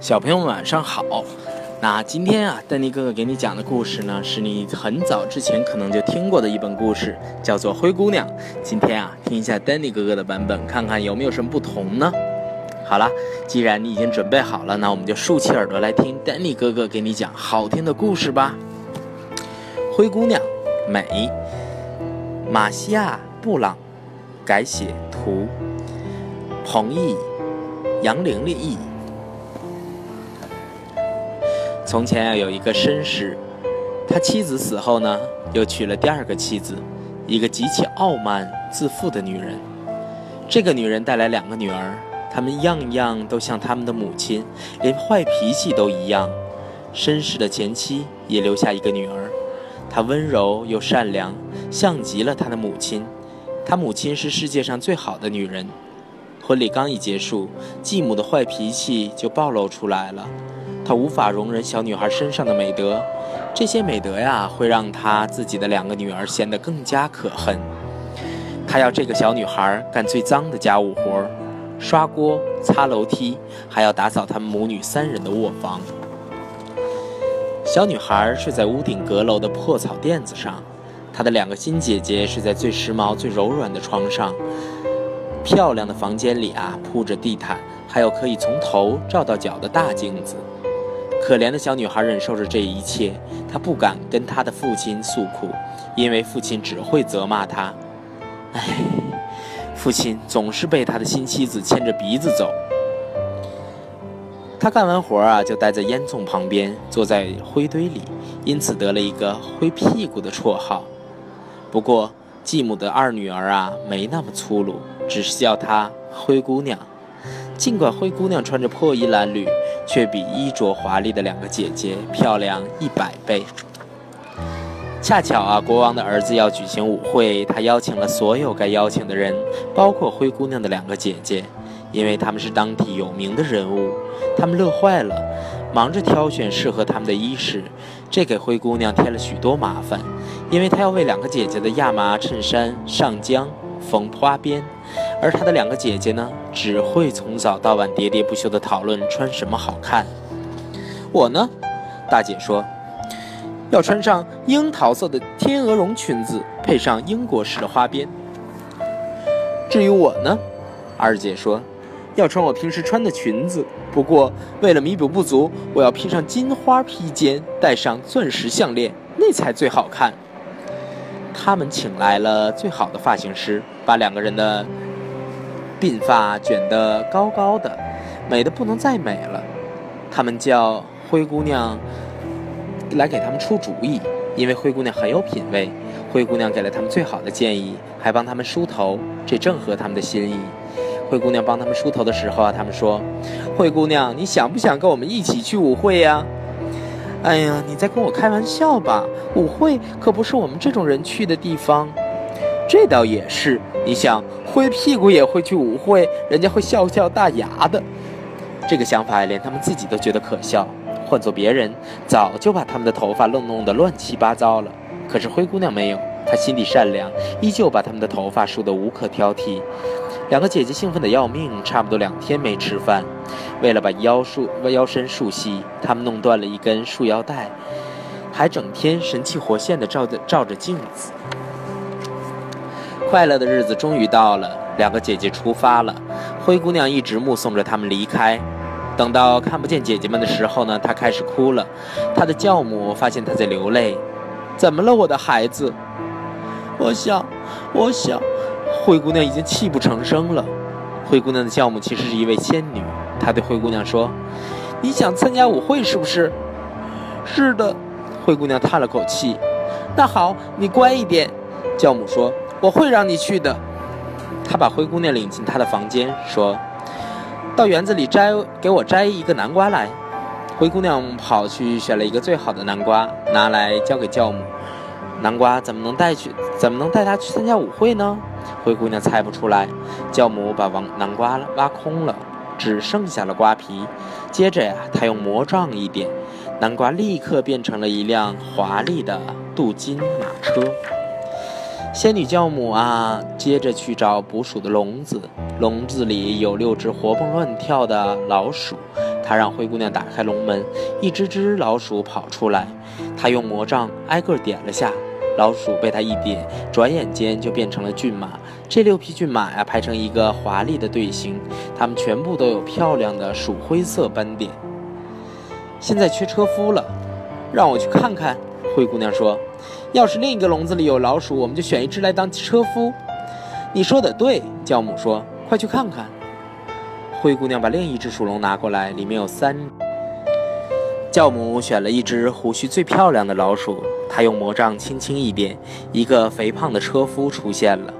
小朋友们晚上好，那今天啊，丹尼哥哥给你讲的故事呢，是你很早之前可能就听过的一本故事，叫做《灰姑娘》。今天啊，听一下丹尼哥哥的版本，看看有没有什么不同呢？好了，既然你已经准备好了，那我们就竖起耳朵来听丹尼哥哥给你讲好听的故事吧。灰姑娘，美，马西亚·布朗，改写图，彭毅、杨玲丽译。从前啊，有一个绅士，他妻子死后呢，又娶了第二个妻子，一个极其傲慢自负的女人。这个女人带来两个女儿，她们样样都像她们的母亲，连坏脾气都一样。绅士的前妻也留下一个女儿，她温柔又善良，像极了她的母亲。她母亲是世界上最好的女人。婚礼刚一结束，继母的坏脾气就暴露出来了。她无法容忍小女孩身上的美德，这些美德呀，会让她自己的两个女儿显得更加可恨。她要这个小女孩干最脏的家务活，刷锅、擦楼梯，还要打扫她们母女三人的卧房。小女孩睡在屋顶阁楼的破草垫子上，她的两个新姐姐睡在最时髦、最柔软的床上。漂亮的房间里啊，铺着地毯，还有可以从头照到脚的大镜子。可怜的小女孩忍受着这一切，她不敢跟她的父亲诉苦，因为父亲只会责骂她。唉，父亲总是被他的新妻子牵着鼻子走。他干完活啊，就待在烟囱旁边，坐在灰堆里，因此得了一个灰屁股的绰号。不过继母的二女儿啊，没那么粗鲁，只是叫她灰姑娘。尽管灰姑娘穿着破衣褴褛，却比衣着华丽的两个姐姐漂亮100倍。恰巧啊，国王的儿子要举行舞会，他邀请了所有该邀请的人，包括灰姑娘的两个姐姐，因为他们是当地有名的人物。他们乐坏了，忙着挑选适合他们的衣饰，这给灰姑娘添了许多麻烦，因为她要为两个姐姐的亚麻衬衫上浆缝花边，而她的两个姐姐呢，只会从早到晚喋喋不休地讨论穿什么好看。我呢，大姐说，要穿上樱桃色的天鹅绒裙子，配上英国式的花边。至于我呢，二姐说，要穿我平时穿的裙子，不过为了弥补不足，我要披上金花披肩，戴上钻石项链，那才最好看。他们请来了最好的发型师，把两个人的鬓发卷得高高的，美得不能再美了。他们叫灰姑娘来给他们出主意，因为灰姑娘很有品味。灰姑娘给了他们最好的建议，还帮他们梳头，这正合他们的心意。灰姑娘帮他们梳头的时候啊，他们说，灰姑娘，你想不想跟我们一起去舞会呀？哎呀，你在跟我开玩笑吧，舞会可不是我们这种人去的地方。这倒也是，你想，灰屁股也会去舞会，人家会笑大牙的。这个想法连他们自己都觉得可笑，换做别人早就把他们的头发弄得乱七八糟了。可是灰姑娘没有，她心地善良，依旧把他们的头发梳得无可挑剔。两个姐姐兴奋得要命，差不多2天没吃饭。为了把腰身束细，她们弄断了一根束腰带，还整天神气活现地照着镜子。快乐的日子终于到了，两个姐姐出发了。灰姑娘一直目送着她们离开。等到看不见姐姐们的时候呢，她开始哭了。她的教母发现她在流泪，怎么了，我的孩子？我想，灰姑娘已经泣不成声了。灰姑娘的教母其实是一位仙女，她对灰姑娘说，你想参加舞会是不是？是的，灰姑娘叹了口气。那好，你乖一点，教母说，我会让你去的。她把灰姑娘领进她的房间，说，到园子里给我摘一个南瓜来。灰姑娘跑去选了一个最好的南瓜，拿来交给教母。南瓜怎么能带她去参加舞会呢？灰姑娘猜不出来。教母把南瓜挖空了，只剩下了瓜皮。接着呀，她用魔杖一点，南瓜立刻变成了一辆华丽的镀金马车。仙女教母啊，接着去找捕鼠的笼子，笼子里有6只活蹦乱跳的老鼠，他让灰姑娘打开笼门，一只只老鼠跑出来，他用魔杖挨个点了下，老鼠被他一点，转眼间就变成了骏马。这6匹骏马呀，排成一个华丽的队形，它们全部都有漂亮的鼠灰色斑点。现在缺车夫了，让我去看看。灰姑娘说：“要是另一个笼子里有老鼠，我们就选一只来当车夫。”你说的对，教母说：“快去看看。”灰姑娘把另一只鼠笼拿过来，里面有3。教母选了一只胡须最漂亮的老鼠，她用魔杖轻轻一点，一个肥胖的车夫出现了。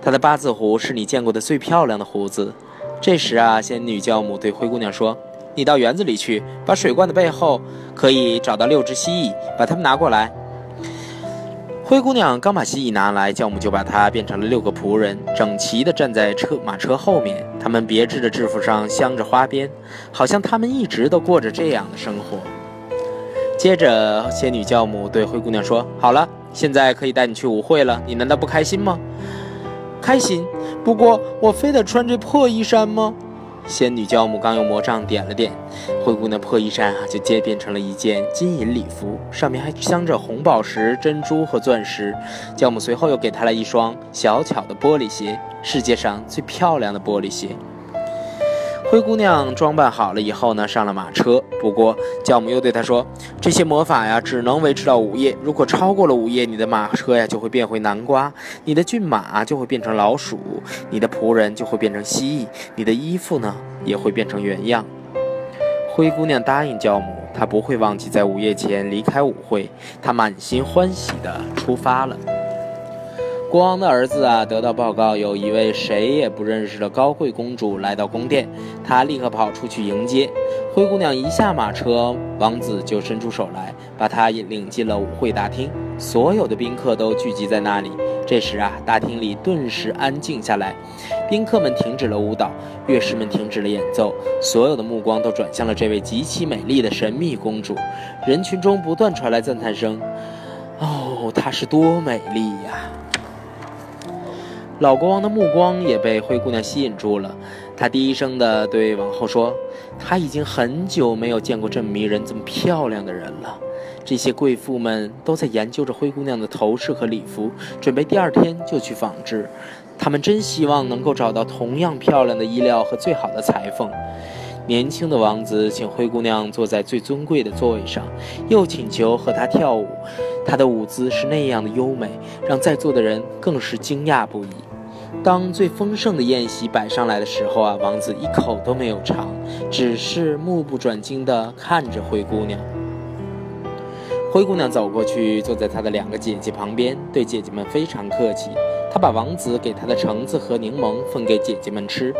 他的八字胡是你见过的最漂亮的胡子。这时啊，仙女教母对灰姑娘说：“你到园子里去，把水罐的背后可以找到6只蜥蜴，把它们拿过来。”灰姑娘刚把蜥蜴拿来，教母就把它变成了6个仆人，整齐地站在马车后面。他们别致的制服上镶着花边，好像他们一直都过着这样的生活。接着，仙女教母对灰姑娘说：“好了，现在可以带你去舞会了。你难道不开心吗？”“开心，不过我非得穿这破衣衫吗？”仙女教母刚用魔杖点了点，灰姑娘破衣衫就变成了一件金银礼服，上面还镶着红宝石、珍珠和钻石。教母随后又给她了一双小巧的玻璃鞋，世界上最漂亮的玻璃鞋。灰姑娘装扮好了以后呢，上了马车。不过教母又对她说：“这些魔法呀，只能维持到午夜。如果超过了午夜，你的马车呀就会变回南瓜，你的骏马就会变成老鼠，你的仆人就会变成蜥蜴，你的衣服呢也会变成原样。”灰姑娘答应教母，她不会忘记在午夜前离开舞会。她满心欢喜地出发了。国王的儿子啊，得到报告，有一位谁也不认识的高贵公主来到宫殿，她立刻跑出去迎接。灰姑娘一下马车，王子就伸出手来，把她领进了舞会大厅。所有的宾客都聚集在那里。这时啊，大厅里顿时安静下来，宾客们停止了舞蹈，乐师们停止了演奏，所有的目光都转向了这位极其美丽的神秘公主。人群中不断传来赞叹声：“哦，她是多美丽呀！”老国王的目光也被灰姑娘吸引住了，他低声地对王后说：“他已经很久没有见过这么迷人、这么漂亮的人了。”这些贵妇们都在研究着灰姑娘的头饰和礼服，准备第2天就去仿制。他们真希望能够找到同样漂亮的衣料和最好的裁缝。年轻的王子请灰姑娘坐在最尊贵的座位上，又请求和她跳舞。她的舞姿是那样的优美，让在座的人更是惊讶不已。当最丰盛的宴席摆上来的时候啊，王子一口都没有尝，只是目不转睛地看着灰姑娘。灰姑娘走过去，坐在她的2个姐姐旁边，对姐姐们非常客气。她把王子给她的橙子和柠檬分给姐姐们吃。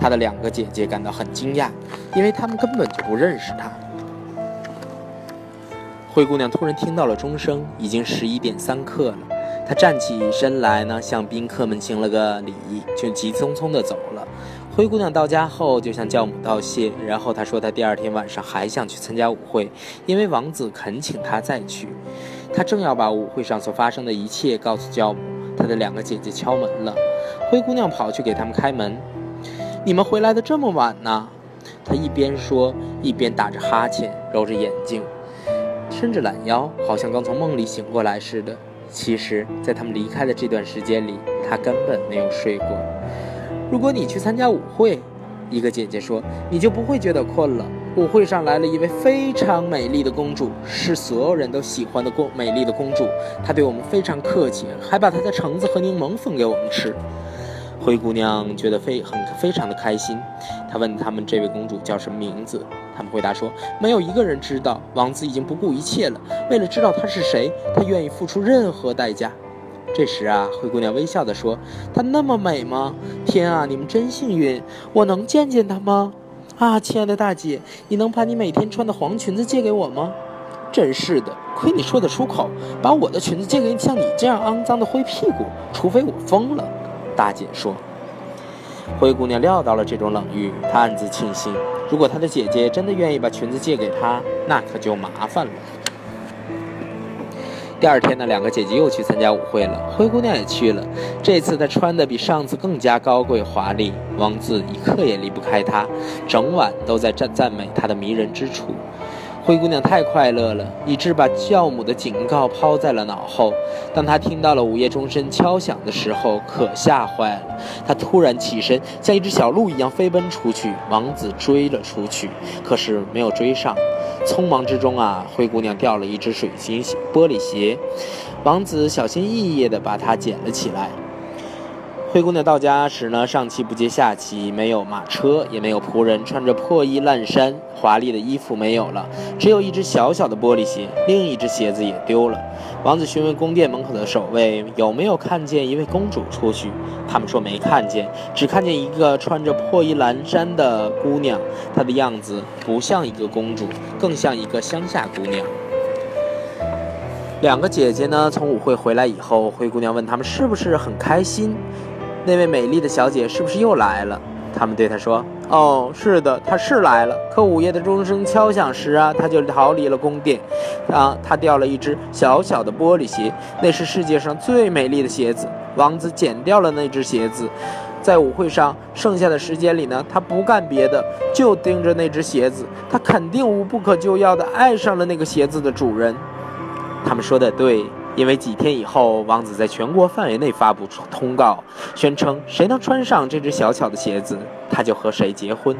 她的2个姐姐感到很惊讶，因为她们根本就不认识她。灰姑娘突然听到了钟声，已经11:03了。她站起身来呢，向宾客们行了个礼，就急匆匆地走了。灰姑娘到家后就向教母道谢，然后她说她第2天晚上还想去参加舞会，因为王子恳请她再去。她正要把舞会上所发生的一切告诉教母，她的2个姐姐敲门了。灰姑娘跑去给他们开门：“你们回来的这么晚呢？”她一边说一边打着哈欠，揉着眼睛，伸着懒腰，好像刚从梦里醒过来似的。其实在他们离开的这段时间里，她根本没有睡过。“如果你去参加舞会，”一个姐姐说，“你就不会觉得困了。舞会上来了一位非常美丽的公主，是所有人都喜欢的美丽的公主，她对我们非常客气，还把她的橙子和柠檬分给我们吃。”灰姑娘觉得非常的开心，她问他们这位公主叫什么名字。他们回答说：“没有一个人知道，王子已经不顾一切了，为了知道她是谁，他愿意付出任何代价。”这时啊，灰姑娘微笑地说：“她那么美吗？天啊，你们真幸运，我能见见她吗？啊，亲爱的大姐，你能把你每天穿的黄裙子借给我吗？真是的，亏你说得出口，把我的裙子借给像你这样肮脏的灰屁股，除非我疯了。”大姐说。灰姑娘料到了这种冷遇，她暗自庆幸，如果她的姐姐真的愿意把裙子借给她，那可就麻烦了。第二天呢，两个姐姐又去参加舞会了，灰姑娘也去了。这次她穿的比上次更加高贵华丽，王子一刻也离不开她，整晚都在赞美她的迷人之处。灰姑娘太快乐了，以致把教母的警告抛在了脑后。当她听到了午夜钟声敲响的时候，可吓坏了。她突然起身，像一只小鹿一样飞奔出去。王子追了出去，可是没有追上。匆忙之中啊，灰姑娘掉了一只水晶玻璃鞋，王子小心翼翼地把它捡了起来。灰姑娘到家时呢，上气不接下气，没有马车，也没有仆人，穿着破衣烂衫，华丽的衣服没有了，只有一只小小的玻璃鞋，另一只鞋子也丢了。王子询问宫殿门口的守卫有没有看见一位公主出去，他们说没看见，只看见一个穿着破衣烂衫的姑娘，她的样子不像一个公主，更像一个乡下姑娘。两个姐姐呢，从舞会回来以后，灰姑娘问她们是不是很开心，那位美丽的小姐是不是又来了？他们对她说：“哦，是的，她是来了。可午夜的钟声敲响时啊，她就逃离了宫殿。啊，她掉了一只小小的玻璃鞋，那是世界上最美丽的鞋子。王子捡掉了那只鞋子，在舞会上剩下的时间里呢，她不干别的，就盯着那只鞋子。她肯定无不可救药地爱上了那个鞋子的主人。”他们说的对。因为几天以后，王子在全国范围内发布通告，宣称谁能穿上这只小巧的鞋子，他就和谁结婚。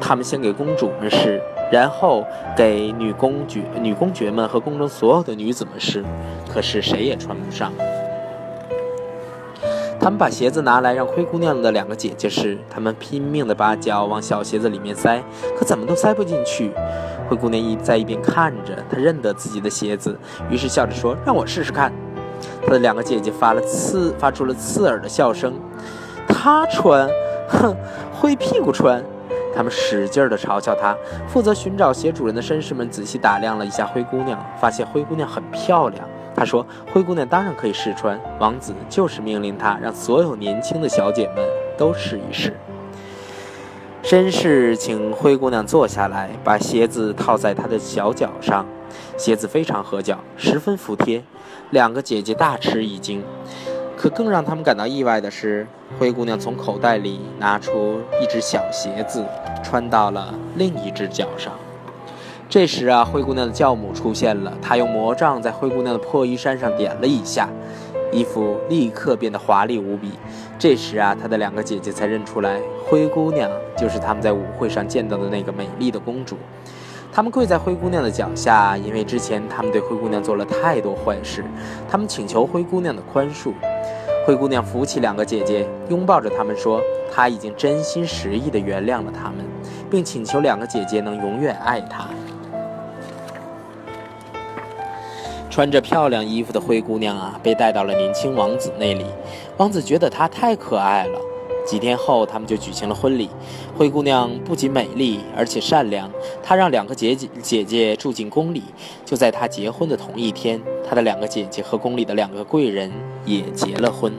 他们先给公主们试，然后给女公爵们和宫中所有的女子们试，可是谁也穿不上。他们把鞋子拿来让灰姑娘的两个姐姐试，他们拼命地把脚往小鞋子里面塞，可怎么都塞不进去。灰姑娘一边看着，她认得自己的鞋子，于是笑着说：“让我试试看。”她的两个姐姐发出了刺耳的笑声。她穿，哼，灰屁股穿。他们使劲地嘲笑她。负责寻找鞋主人的绅士们仔细打量了一下灰姑娘，发现灰姑娘很漂亮。他说：“灰姑娘当然可以试穿，王子就是命令她让所有年轻的小姐们都试一试。”绅士请灰姑娘坐下来，把鞋子套在她的小脚上，鞋子非常合脚，十分服帖。两个姐姐大吃一惊，可更让他们感到意外的是，灰姑娘从口袋里拿出一只小鞋子，穿到了另一只脚上。这时啊，灰姑娘的教母出现了，她用魔杖在灰姑娘的破衣衫上点了一下，衣服立刻变得华丽无比。这时啊，她的两个姐姐才认出来，灰姑娘就是他们在舞会上见到的那个美丽的公主。她们跪在灰姑娘的脚下，因为之前她们对灰姑娘做了太多坏事，她们请求灰姑娘的宽恕。灰姑娘扶起两个姐姐，拥抱着她们说，她已经真心实意地原谅了她们，并请求两个姐姐能永远爱她。穿着漂亮衣服的灰姑娘啊，被带到了年轻王子那里。王子觉得她太可爱了。几天后，他们就举行了婚礼。灰姑娘不仅美丽，而且善良。她让两个姐姐住进宫里。就在她结婚的同一天，她的两个姐姐和宫里的两个贵人也结了婚。